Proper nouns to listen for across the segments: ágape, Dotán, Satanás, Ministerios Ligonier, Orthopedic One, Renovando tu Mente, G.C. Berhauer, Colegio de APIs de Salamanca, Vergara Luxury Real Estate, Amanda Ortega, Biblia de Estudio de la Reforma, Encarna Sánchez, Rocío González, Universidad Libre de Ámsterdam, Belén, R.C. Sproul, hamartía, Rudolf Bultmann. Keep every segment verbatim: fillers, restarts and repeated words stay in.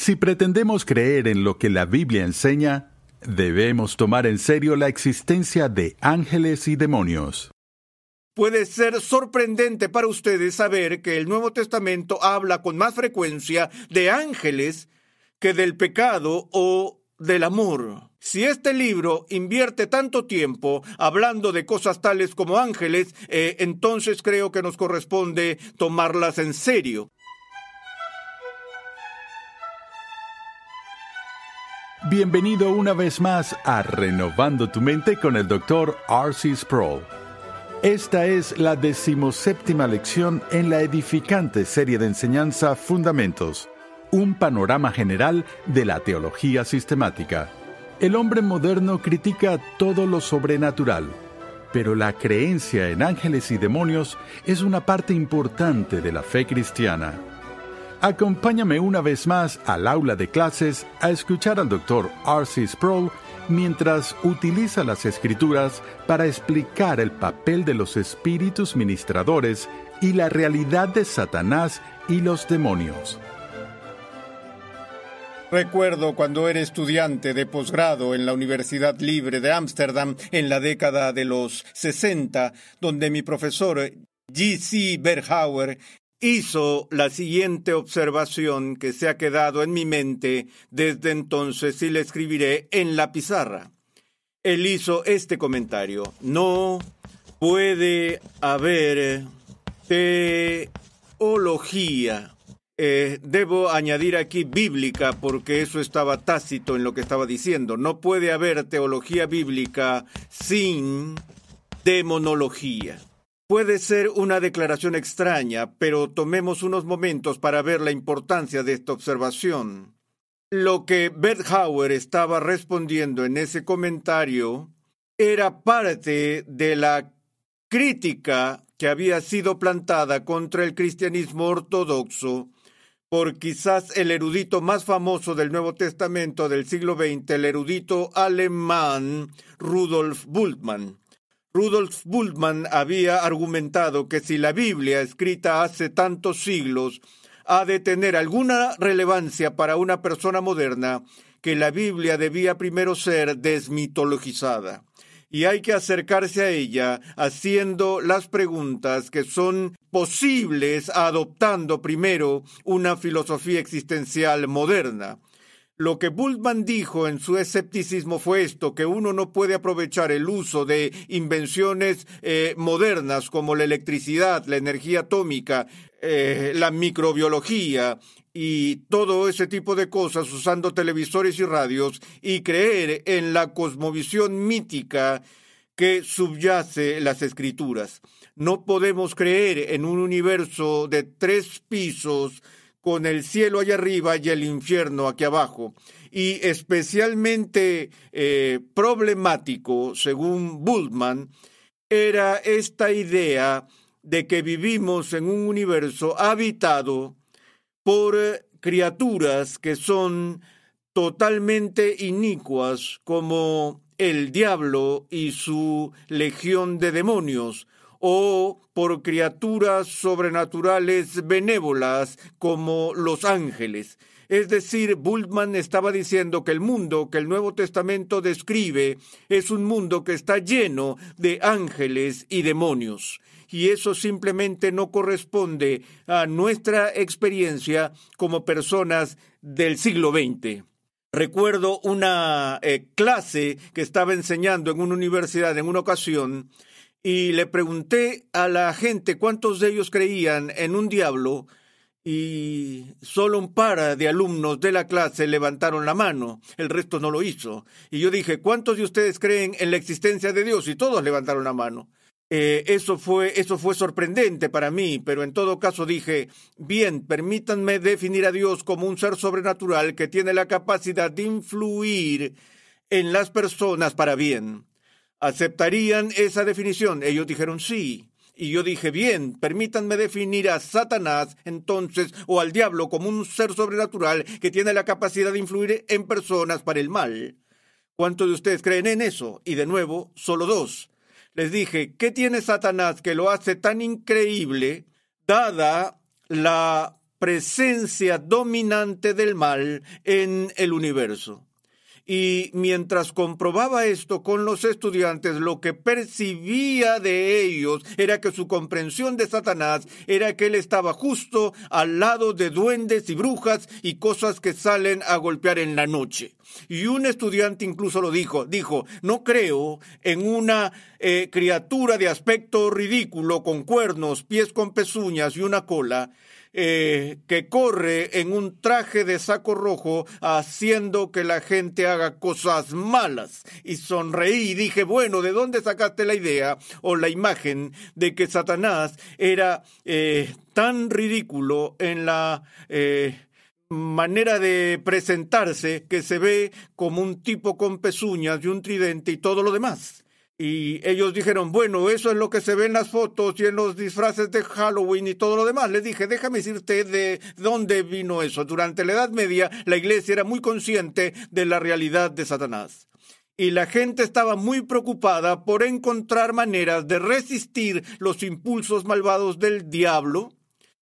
Si pretendemos creer en lo que la Biblia enseña, debemos tomar en serio la existencia de ángeles y demonios. Puede ser sorprendente para ustedes saber que el Nuevo Testamento habla con más frecuencia de ángeles que del pecado o del amor. Si este libro invierte tanto tiempo hablando de cosas tales como ángeles, eh, entonces creo que nos corresponde tomarlas en serio. Bienvenido una vez más a Renovando tu Mente con el doctor R C. Sproul. Esta es la decimoséptima lección en la edificante serie de enseñanza Fundamentos, un panorama general de la teología sistemática. El hombre moderno critica todo lo sobrenatural, pero la creencia en ángeles y demonios es una parte importante de la fe cristiana. Acompáñame una vez más al aula de clases a escuchar al doctor R C. Sproul mientras utiliza las Escrituras para explicar el papel de los espíritus ministradores y la realidad de Satanás y los demonios. Recuerdo cuando era estudiante de posgrado en la Universidad Libre de Ámsterdam en la década de los sesenta, donde mi profesor G C Berhauer hizo la siguiente observación que se ha quedado en mi mente desde entonces y la escribiré en la pizarra. Él hizo este comentario: no puede haber teología. Eh, debo añadir aquí bíblica porque eso estaba tácito en lo que estaba diciendo. No puede haber teología bíblica sin demonología. Puede ser una declaración extraña, pero tomemos unos momentos para ver la importancia de esta observación. Lo que Berhauer estaba respondiendo en ese comentario era parte de la crítica que había sido plantada contra el cristianismo ortodoxo por quizás el erudito más famoso del Nuevo Testamento del siglo veinte, el erudito alemán Rudolf Bultmann. Rudolf Bultmann había argumentado que si la Biblia, escrita hace tantos siglos, ha de tener alguna relevancia para una persona moderna, que la Biblia debía primero ser desmitologizada. Y hay que acercarse a ella haciendo las preguntas que son posibles adoptando primero una filosofía existencial moderna. Lo que Bultmann dijo en su escepticismo fue esto, que uno no puede aprovechar el uso de invenciones eh, modernas como la electricidad, la energía atómica, eh, la microbiología y todo ese tipo de cosas usando televisores y radios y creer en la cosmovisión mítica que subyace las Escrituras. No podemos creer en un universo de tres pisos con el cielo allá arriba y el infierno aquí abajo. Y especialmente eh, problemático, según Bultmann, era esta idea de que vivimos en un universo habitado por criaturas que son totalmente inicuas, como el diablo y su legión de demonios, o por criaturas sobrenaturales benévolas como los ángeles. Es decir, Bultmann estaba diciendo que el mundo que el Nuevo Testamento describe es un mundo que está lleno de ángeles y demonios. Y eso simplemente no corresponde a nuestra experiencia como personas del siglo veinte. Recuerdo una eh, clase que estaba enseñando en una universidad en una ocasión, y le pregunté a la gente cuántos de ellos creían en un diablo y solo un par de alumnos de la clase levantaron la mano. El resto no lo hizo. Y yo dije, ¿cuántos de ustedes creen en la existencia de Dios? Y todos levantaron la mano. Eh, eso fue, eso fue sorprendente para mí, pero en todo caso dije, bien, permítanme definir a Dios como un ser sobrenatural que tiene la capacidad de influir en las personas para bien. ¿Aceptarían esa definición? Ellos dijeron sí. Y yo dije, bien, permítanme definir a Satanás, entonces, o al diablo, como un ser sobrenatural que tiene la capacidad de influir en personas para el mal. ¿Cuántos de ustedes creen en eso? Y de nuevo, solo dos. Les dije, ¿qué tiene Satanás que lo hace tan increíble, dada la presencia dominante del mal en el universo? Y mientras comprobaba esto con los estudiantes, lo que percibía de ellos era que su comprensión de Satanás era que él estaba justo al lado de duendes y brujas y cosas que salen a golpear en la noche. Y un estudiante incluso lo dijo, dijo, no creo en una eh, criatura de aspecto ridículo con cuernos, pies con pezuñas y una cola, Eh, que corre en un traje de saco rojo haciendo que la gente haga cosas malas. Y sonreí y dije, bueno, ¿de dónde sacaste la idea o la imagen de que Satanás era eh, tan ridículo en la eh, manera de presentarse que se ve como un tipo con pezuñas y un tridente y todo lo demás? Y ellos dijeron, bueno, eso es lo que se ve en las fotos y en los disfraces de Halloween y todo lo demás. Les dije, déjame decirte de dónde vino eso. Durante la Edad Media, la iglesia era muy consciente de la realidad de Satanás. Y la gente estaba muy preocupada por encontrar maneras de resistir los impulsos malvados del diablo.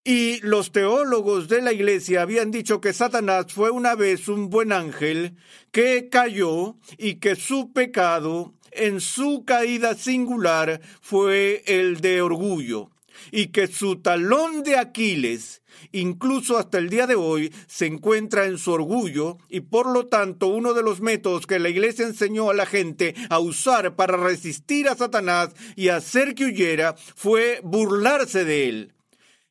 Y los teólogos de la iglesia habían dicho que Satanás fue una vez un buen ángel que cayó y que su pecado en su caída singular fue el de orgullo, y que su talón de Aquiles, incluso hasta el día de hoy, se encuentra en su orgullo, y por lo tanto uno de los métodos que la iglesia enseñó a la gente a usar para resistir a Satanás y hacer que huyera fue burlarse de él.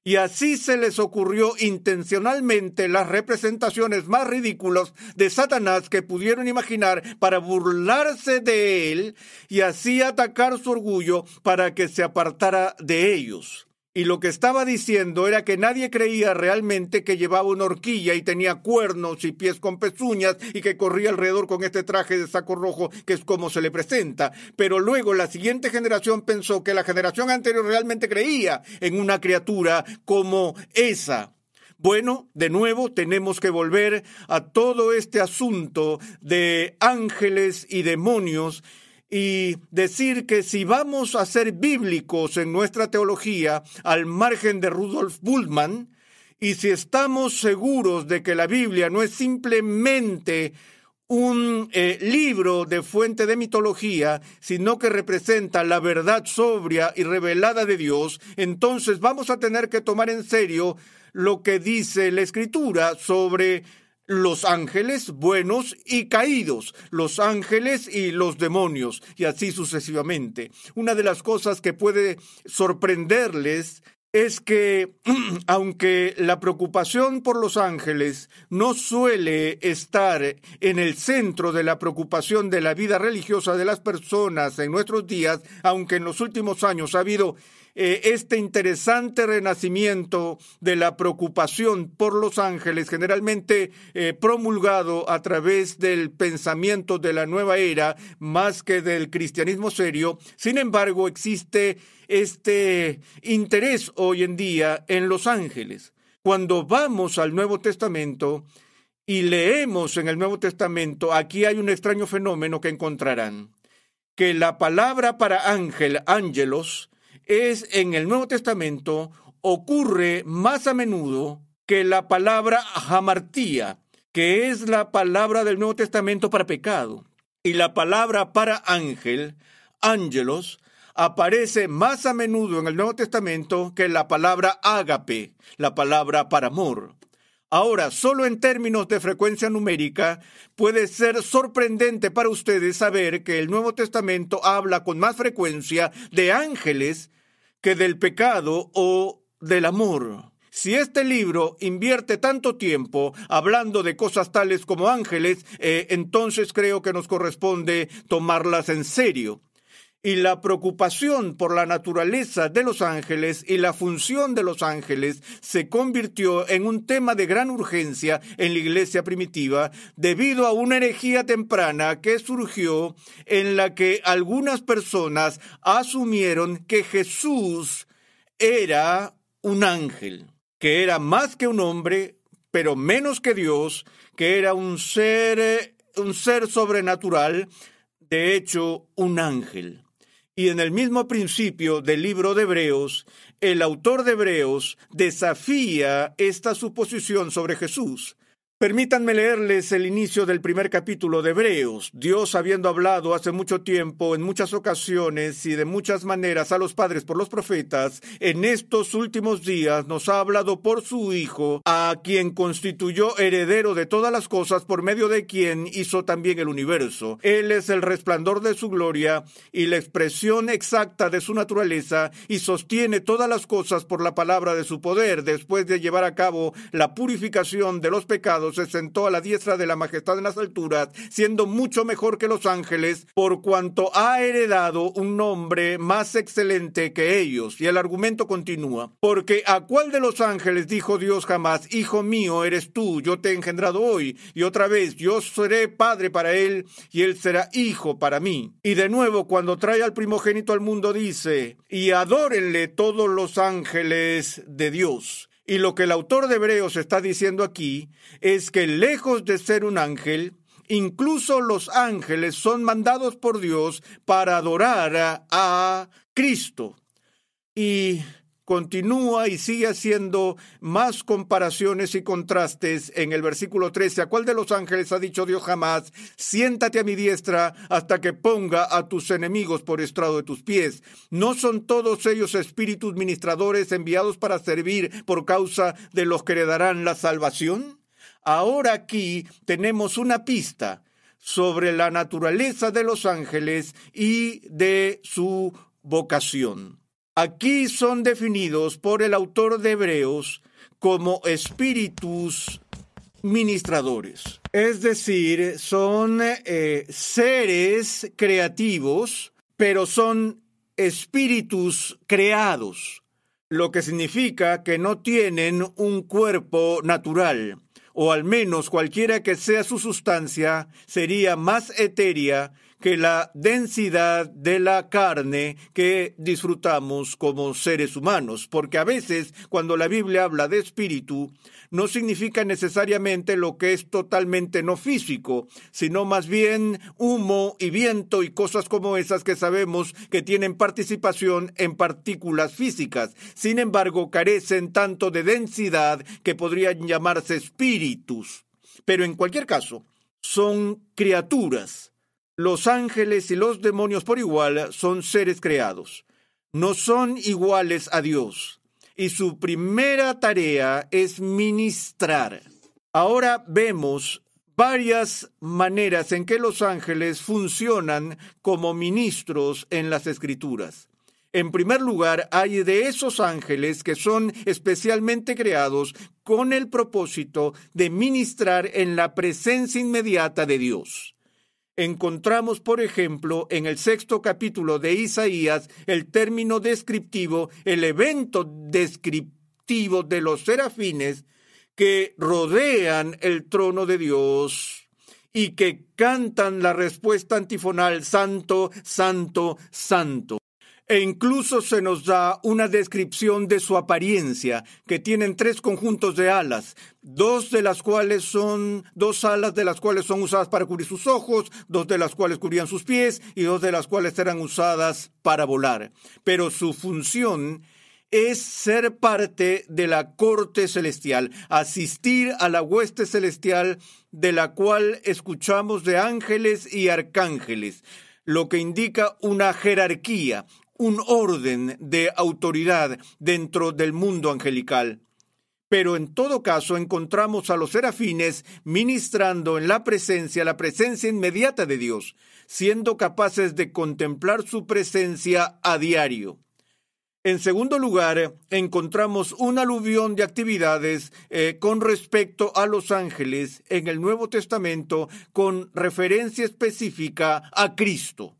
Y así se les ocurrió intencionalmente las representaciones más ridículas de Satanás que pudieron imaginar para burlarse de él y así atacar su orgullo para que se apartara de ellos. Y lo que estaba diciendo era que nadie creía realmente que llevaba una horquilla y tenía cuernos y pies con pezuñas y que corría alrededor con este traje de saco rojo que es como se le presenta. Pero luego la siguiente generación pensó que la generación anterior realmente creía en una criatura como esa. Bueno, de nuevo tenemos que volver a todo este asunto de ángeles y demonios y decir que si vamos a ser bíblicos en nuestra teología al margen de Rudolf Bultmann, y si estamos seguros de que la Biblia no es simplemente un eh, libro de fuente de mitología, sino que representa la verdad sobria y revelada de Dios, entonces vamos a tener que tomar en serio lo que dice la Escritura sobre los ángeles buenos y caídos, los ángeles y los demonios, y así sucesivamente. Una de las cosas que puede sorprenderles es que, aunque la preocupación por los ángeles no suele estar en el centro de la preocupación de la vida religiosa de las personas en nuestros días, aunque en los últimos años ha habido este interesante renacimiento de la preocupación por los ángeles, generalmente eh, promulgado a través del pensamiento de la nueva era, más que del cristianismo serio. Sin embargo, existe este interés hoy en día en los ángeles. Cuando vamos al Nuevo Testamento y leemos en el Nuevo Testamento, aquí hay un extraño fenómeno que encontrarán, que la palabra para ángel, ángelos, es en el Nuevo Testamento ocurre más a menudo que la palabra hamartía, que es la palabra del Nuevo Testamento para pecado. Y la palabra para ángel, ángelos, aparece más a menudo en el Nuevo Testamento que la palabra ágape, la palabra para amor. Ahora, solo en términos de frecuencia numérica, puede ser sorprendente para ustedes saber que el Nuevo Testamento habla con más frecuencia de ángeles que del pecado o del amor. Si este libro invierte tanto tiempo hablando de cosas tales como ángeles, eh, entonces creo que nos corresponde tomarlas en serio. Y la preocupación por la naturaleza de los ángeles y la función de los ángeles se convirtió en un tema de gran urgencia en la iglesia primitiva debido a una herejía temprana que surgió en la que algunas personas asumieron que Jesús era un ángel, que era más que un hombre, pero menos que Dios, que era un ser, un ser sobrenatural, de hecho, un ángel. Y en el mismo principio del libro de Hebreos, el autor de Hebreos desafía esta suposición sobre Jesús. Permítanme leerles el inicio del primer capítulo de Hebreos. Dios, habiendo hablado hace mucho tiempo, en muchas ocasiones y de muchas maneras a los padres por los profetas, en estos últimos días nos ha hablado por su Hijo, a quien constituyó heredero de todas las cosas, por medio de quien hizo también el universo. Él es el resplandor de su gloria y la expresión exacta de su naturaleza, y sostiene todas las cosas por la palabra de su poder. Después de llevar a cabo la purificación de los pecados, se sentó a la diestra de la majestad en las alturas, siendo mucho mejor que los ángeles, por cuanto ha heredado un nombre más excelente que ellos. Y el argumento continúa. Porque ¿a cuál de los ángeles dijo Dios jamás: Hijo mío eres tú, yo te he engendrado hoy? Y otra vez: yo seré padre para él, y él será hijo para mí. Y de nuevo, cuando trae al primogénito al mundo, dice: y adórenle todos los ángeles de Dios. Y lo que el autor de Hebreos está diciendo aquí es que, lejos de ser un ángel, incluso los ángeles son mandados por Dios para adorar a, a Cristo. Y continúa y sigue haciendo más comparaciones y contrastes en el versículo trece. ¿A cuál de los ángeles ha dicho Dios jamás: siéntate a mi diestra hasta que ponga a tus enemigos por estrado de tus pies? ¿No son todos ellos espíritus ministradores enviados para servir por causa de los que heredarán la salvación? Ahora aquí tenemos una pista sobre la naturaleza de los ángeles y de su vocación. Aquí son definidos por el autor de Hebreos como espíritus ministradores. Es decir, son eh, seres creativos, pero son espíritus creados, lo que significa que no tienen un cuerpo natural, o al menos cualquiera que sea su sustancia sería más etérea que la densidad de la carne que disfrutamos como seres humanos. Porque a veces, cuando la Biblia habla de espíritu, no significa necesariamente lo que es totalmente no físico, sino más bien humo y viento y cosas como esas que sabemos que tienen participación en partículas físicas. Sin embargo, carecen tanto de densidad que podrían llamarse espíritus. Pero en cualquier caso, son criaturas. Los ángeles y los demonios por igual son seres creados. No son iguales a Dios. Y su primera tarea es ministrar. Ahora vemos varias maneras en que los ángeles funcionan como ministros en las Escrituras. En primer lugar, hay de esos ángeles que son especialmente creados con el propósito de ministrar en la presencia inmediata de Dios. Encontramos, por ejemplo, en el sexto capítulo de Isaías, el término descriptivo, el evento descriptivo de los serafines que rodean el trono de Dios y que cantan la respuesta antifonal: Santo, Santo, Santo. E incluso se nos da una descripción de su apariencia, que tienen tres conjuntos de alas, dos de las cuales son, dos alas de las cuales son usadas para cubrir sus ojos, dos de las cuales cubrían sus pies y dos de las cuales eran usadas para volar. Pero su función es ser parte de la corte celestial, asistir a la hueste celestial de la cual escuchamos de ángeles y arcángeles, lo que indica una jerarquía, un orden de autoridad dentro del mundo angelical. Pero en todo caso encontramos a los serafines ministrando en la presencia, la presencia inmediata de Dios, siendo capaces de contemplar su presencia a diario. En segundo lugar, encontramos un aluvión de actividades eh, con respecto a los ángeles en el Nuevo Testamento con referencia específica a Cristo.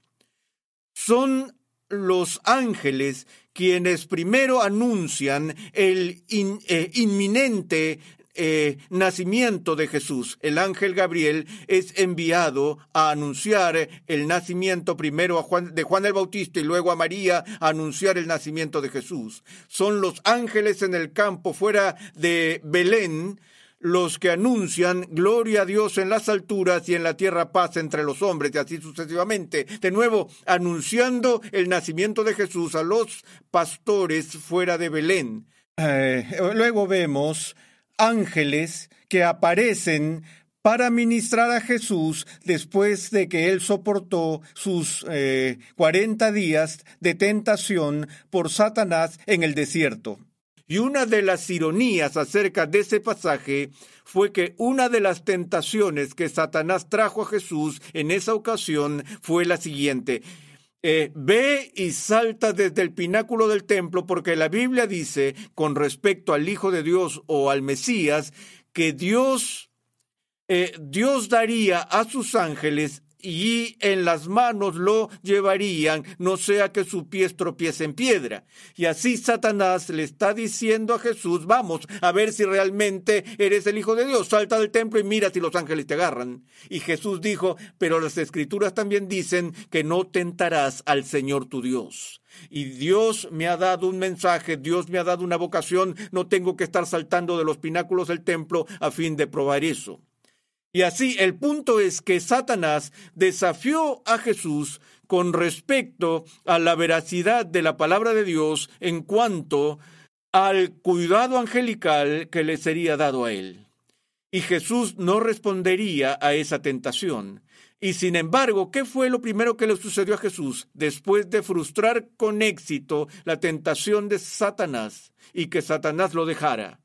Son los ángeles quienes primero anuncian el in, eh, inminente Eh, nacimiento de Jesús. El ángel Gabriel es enviado a anunciar el nacimiento primero a Juan, de Juan el Bautista y luego a María a anunciar el nacimiento de Jesús. Son los ángeles en el campo fuera de Belén los que anuncian gloria a Dios en las alturas y en la tierra paz entre los hombres, y así sucesivamente. De nuevo, anunciando el nacimiento de Jesús a los pastores fuera de Belén. Eh, luego vemos ángeles que aparecen para ministrar a Jesús después de que él soportó sus eh, cuarenta días de tentación por Satanás en el desierto. Y una de las ironías acerca de ese pasaje fue que una de las tentaciones que Satanás trajo a Jesús en esa ocasión fue la siguiente: Eh, ve y salta desde el pináculo del templo, porque la Biblia dice, con respecto al Hijo de Dios o al Mesías, que Dios, eh, Dios daría a sus ángeles y en las manos lo llevarían, no sea que su pie tropiece en piedra. Y así Satanás le está diciendo a Jesús: vamos a ver si realmente eres el Hijo de Dios, salta del templo y mira si los ángeles te agarran. Y Jesús dijo: pero las Escrituras también dicen que no tentarás al Señor tu Dios. Y Dios me ha dado un mensaje, Dios me ha dado una vocación, no tengo que estar saltando de los pináculos del templo a fin de probar eso. Y así, el punto es que Satanás desafió a Jesús con respecto a la veracidad de la palabra de Dios en cuanto al cuidado angelical que le sería dado a él. Y Jesús no respondería a esa tentación. Y sin embargo, ¿qué fue lo primero que le sucedió a Jesús después de frustrar con éxito la tentación de Satanás y que Satanás lo dejara?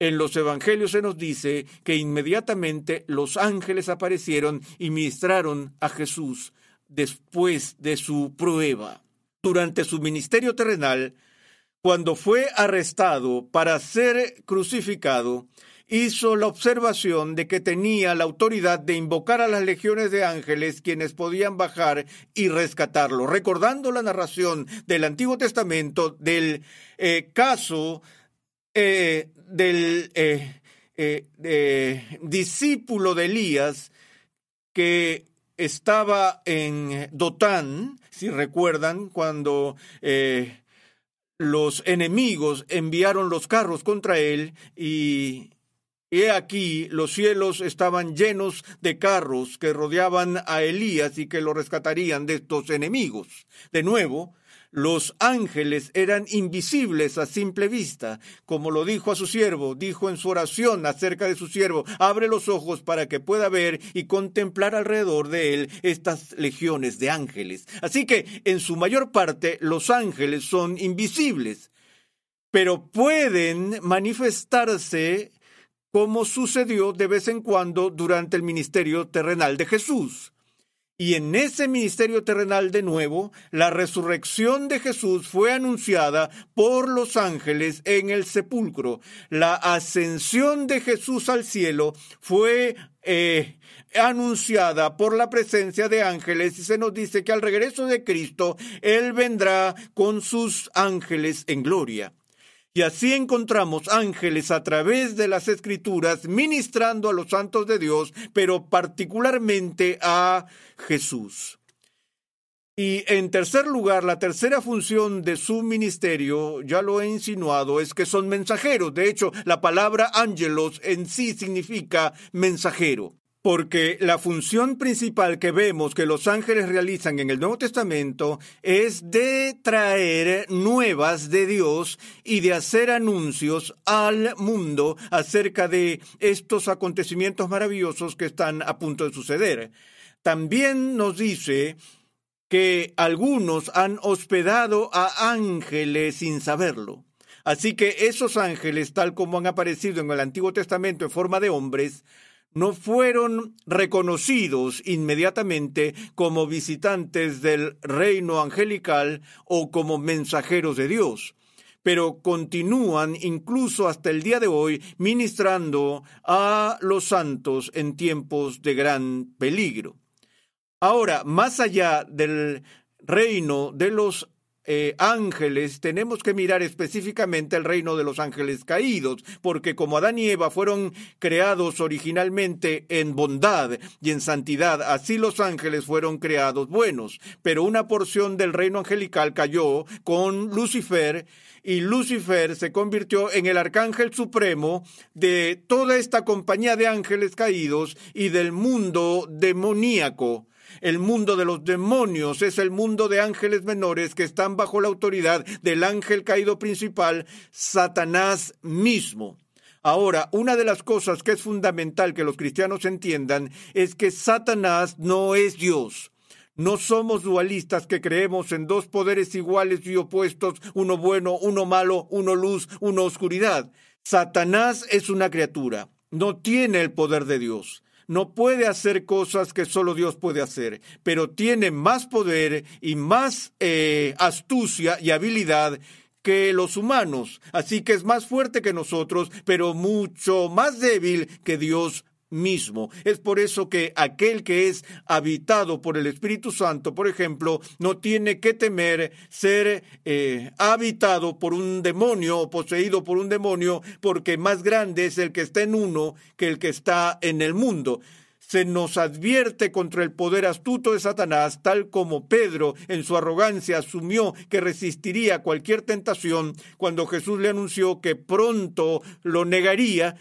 En los evangelios se nos dice que inmediatamente los ángeles aparecieron y ministraron a Jesús después de su prueba. Durante su ministerio terrenal, cuando fue arrestado para ser crucificado, hizo la observación de que tenía la autoridad de invocar a las legiones de ángeles quienes podían bajar y rescatarlo, recordando la narración del Antiguo Testamento del eh, caso Eh, del eh, eh, eh, discípulo de Elías que estaba en Dotán, si recuerdan, cuando eh, los enemigos enviaron los carros contra él, y he aquí los cielos estaban llenos de carros que rodeaban a Elías y que lo rescatarían de estos enemigos. De nuevo, los ángeles eran invisibles a simple vista, como lo dijo a su siervo, dijo en su oración acerca de su siervo: abre los ojos para que pueda ver y contemplar alrededor de él estas legiones de ángeles. Así que, en su mayor parte, los ángeles son invisibles, pero pueden manifestarse como sucedió de vez en cuando durante el ministerio terrenal de Jesús. Y en ese ministerio terrenal, de nuevo, la resurrección de Jesús fue anunciada por los ángeles en el sepulcro. La ascensión de Jesús al cielo fue eh, anunciada por la presencia de ángeles, y se nos dice que al regreso de Cristo, Él vendrá con sus ángeles en gloria. Y así encontramos ángeles a través de las Escrituras ministrando a los santos de Dios, pero particularmente a Jesús. Y en tercer lugar, la tercera función de su ministerio, ya lo he insinuado, es que son mensajeros. De hecho, la palabra ángelos en sí significa mensajero, porque la función principal que vemos que los ángeles realizan en el Nuevo Testamento es de traer nuevas de Dios y de hacer anuncios al mundo acerca de estos acontecimientos maravillosos que están a punto de suceder. También nos dice que algunos han hospedado a ángeles sin saberlo. Así que esos ángeles, tal como han aparecido en el Antiguo Testamento en forma de hombres, no fueron reconocidos inmediatamente como visitantes del reino angelical o como mensajeros de Dios, pero continúan incluso hasta el día de hoy ministrando a los santos en tiempos de gran peligro. Ahora, más allá del reino de los eh, ángeles, tenemos que mirar específicamente el reino de los ángeles caídos, porque como Adán y Eva fueron creados originalmente en bondad y en santidad, así los ángeles fueron creados buenos. Pero una porción del reino angelical cayó con Lucifer, y Lucifer se convirtió en el arcángel supremo de toda esta compañía de ángeles caídos y del mundo demoníaco. El mundo de los demonios es el mundo de ángeles menores que están bajo la autoridad del ángel caído principal, Satanás mismo. Ahora, una de las cosas que es fundamental que los cristianos entiendan es que Satanás no es Dios. No somos dualistas que creemos en dos poderes iguales y opuestos, uno bueno, uno malo, uno luz, uno oscuridad. Satanás es una criatura, no tiene el poder de Dios, no puede hacer cosas que solo Dios puede hacer, pero tiene más poder y más eh, astucia y habilidad que los humanos. Así que es más fuerte que nosotros, pero mucho más débil que Dios mismo. Es por eso que aquel que es habitado por el Espíritu Santo, por ejemplo, no tiene que temer ser eh, habitado por un demonio o poseído por un demonio, porque más grande es el que está en uno que el que está en el mundo. Se nos advierte contra el poder astuto de Satanás, tal como Pedro en su arrogancia asumió que resistiría cualquier tentación cuando Jesús le anunció que pronto lo negaría.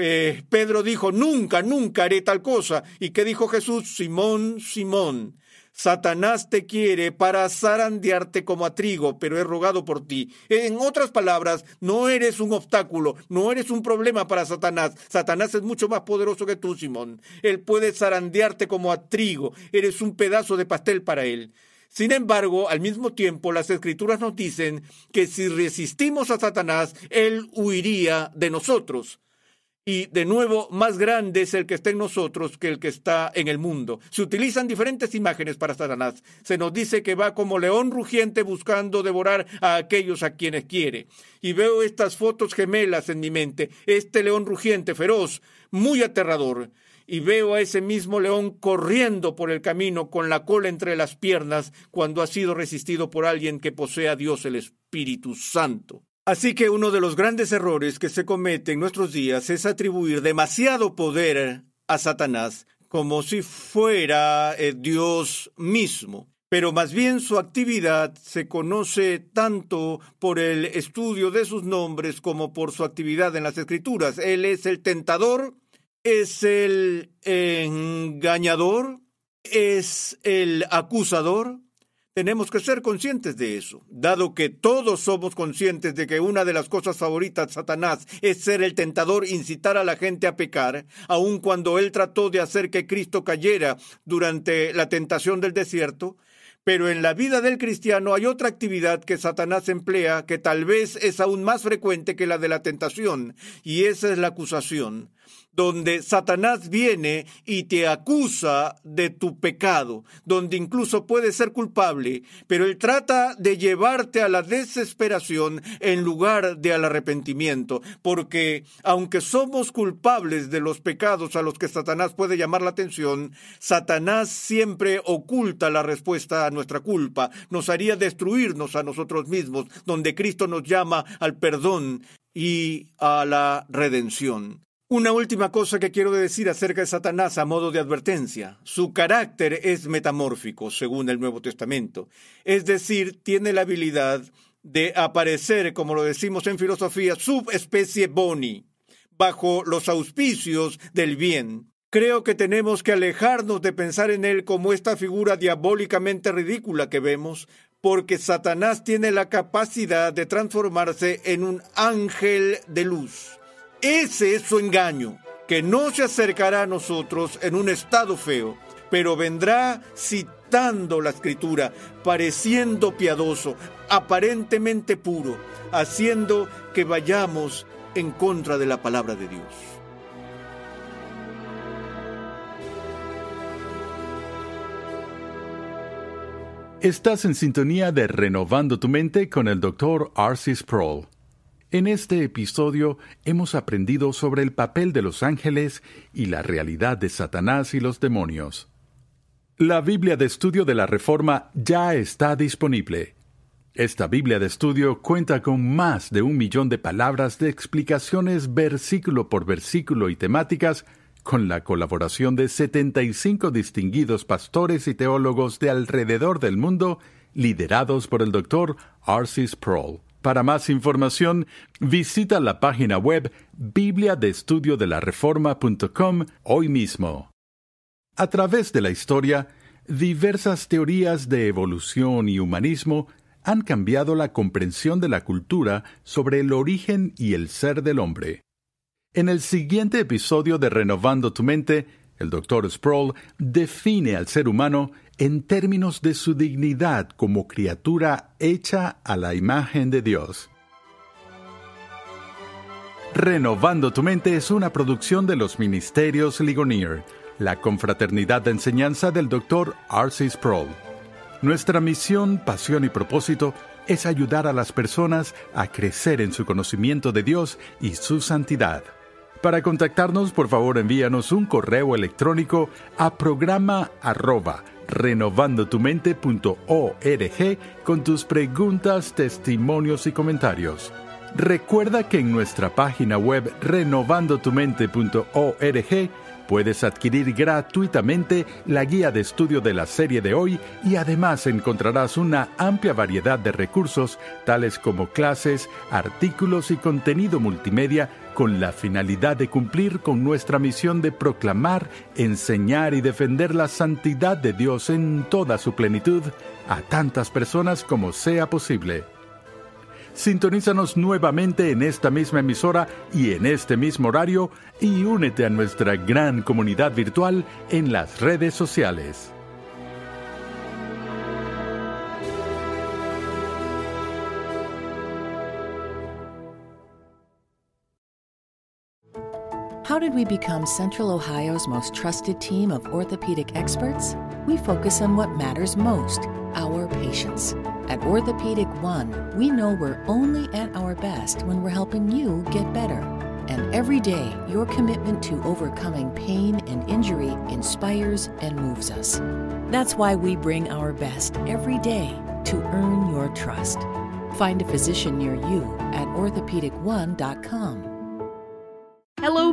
Eh, Pedro dijo, nunca, nunca haré tal cosa. ¿Y qué dijo Jesús? Simón, Simón, Satanás te quiere para zarandearte como a trigo, pero he rogado por ti. En otras palabras, no eres un obstáculo, no eres un problema para Satanás. Satanás es mucho más poderoso que tú, Simón. Él puede zarandearte como a trigo. Eres un pedazo de pastel para él. Sin embargo, al mismo tiempo, las Escrituras nos dicen que si resistimos a Satanás, él huiría de nosotros. Y de nuevo, más grande es el que está en nosotros que el que está en el mundo. Se utilizan diferentes imágenes para Satanás. Se nos dice que va como león rugiente buscando devorar a aquellos a quienes quiere. Y veo estas fotos gemelas en mi mente. Este león rugiente, feroz, muy aterrador. Y veo a ese mismo león corriendo por el camino con la cola entre las piernas cuando ha sido resistido por alguien que posee a Dios, el Espíritu Santo. Así que uno de los grandes errores que se comete en nuestros días es atribuir demasiado poder a Satanás, como si fuera eh, Dios mismo. Pero más bien su actividad se conoce tanto por el estudio de sus nombres como por su actividad en las Escrituras. Él es el tentador, es el engañador, es el acusador. Tenemos que ser conscientes de eso, dado que todos somos conscientes de que una de las cosas favoritas de Satanás es ser el tentador, incitar a la gente a pecar, aun cuando él trató de hacer que Cristo cayera durante la tentación del desierto. Pero en la vida del cristiano hay otra actividad que Satanás emplea que tal vez es aún más frecuente que la de la tentación, y esa es la acusación, donde Satanás viene y te acusa de tu pecado, donde incluso puedes ser culpable, pero él trata de llevarte a la desesperación en lugar de al arrepentimiento, porque aunque somos culpables de los pecados a los que Satanás puede llamar la atención, Satanás siempre oculta la respuesta a nuestra culpa, nos haría destruirnos a nosotros mismos, donde Cristo nos llama al perdón y a la redención. Una última cosa que quiero decir acerca de Satanás a modo de advertencia. Su carácter es metamórfico, según el Nuevo Testamento. Es decir, tiene la habilidad de aparecer, como lo decimos en filosofía, subespecie boni, bajo los auspicios del bien. Creo que tenemos que alejarnos de pensar en él como esta figura diabólicamente ridícula que vemos, porque Satanás tiene la capacidad de transformarse en un ángel de luz. Ese es su engaño, que no se acercará a nosotros en un estado feo, pero vendrá citando la Escritura, pareciendo piadoso, aparentemente puro, haciendo que vayamos en contra de la palabra de Dios. Estás en sintonía de Renovando tu Mente con el doctor R C Sproul. En este episodio hemos aprendido sobre el papel de los ángeles y la realidad de Satanás y los demonios. La Biblia de Estudio de la Reforma ya está disponible. Esta Biblia de Estudio cuenta con más de un millón de palabras de explicaciones versículo por versículo y temáticas, con la colaboración de setenta y cinco distinguidos pastores y teólogos de alrededor del mundo, liderados por el doctor R C Sproul. Para más información, visita la página web biblia de estudio de la reforma punto com hoy mismo. A través de la historia, diversas teorías de evolución y humanismo han cambiado la comprensión de la cultura sobre el origen y el ser del hombre. En el siguiente episodio de Renovando tu Mente, el doctor Sproul define al ser humano en términos de su dignidad como criatura hecha a la imagen de Dios. Renovando tu Mente es una producción de los Ministerios Ligonier, la confraternidad de enseñanza del doctor R C Sproul. Nuestra misión, pasión y propósito es ayudar a las personas a crecer en su conocimiento de Dios y su santidad. Para contactarnos, por favor, envíanos un correo electrónico a programa arroba renovando tu mente punto org con tus preguntas, testimonios y comentarios. Recuerda que en nuestra página web renovando tu mente punto org puedes adquirir gratuitamente la guía de estudio de la serie de hoy y además encontrarás una amplia variedad de recursos, tales como clases, artículos y contenido multimedia, con la finalidad de cumplir con nuestra misión de proclamar, enseñar y defender la santidad de Dios en toda su plenitud a tantas personas como sea posible. Sintonízanos nuevamente en esta misma emisora y en este mismo horario y únete a nuestra gran comunidad virtual en las redes sociales. How did we become Central Ohio's most trusted team of orthopedic experts? We focus on what matters most, our patients. At Orthopedic One, we know we're only at our best when we're helping you get better. And every day, your commitment to overcoming pain and injury inspires and moves us. That's why we bring our best every day to earn your trust. Find a physician near you at orthopedic one dot com. Hello,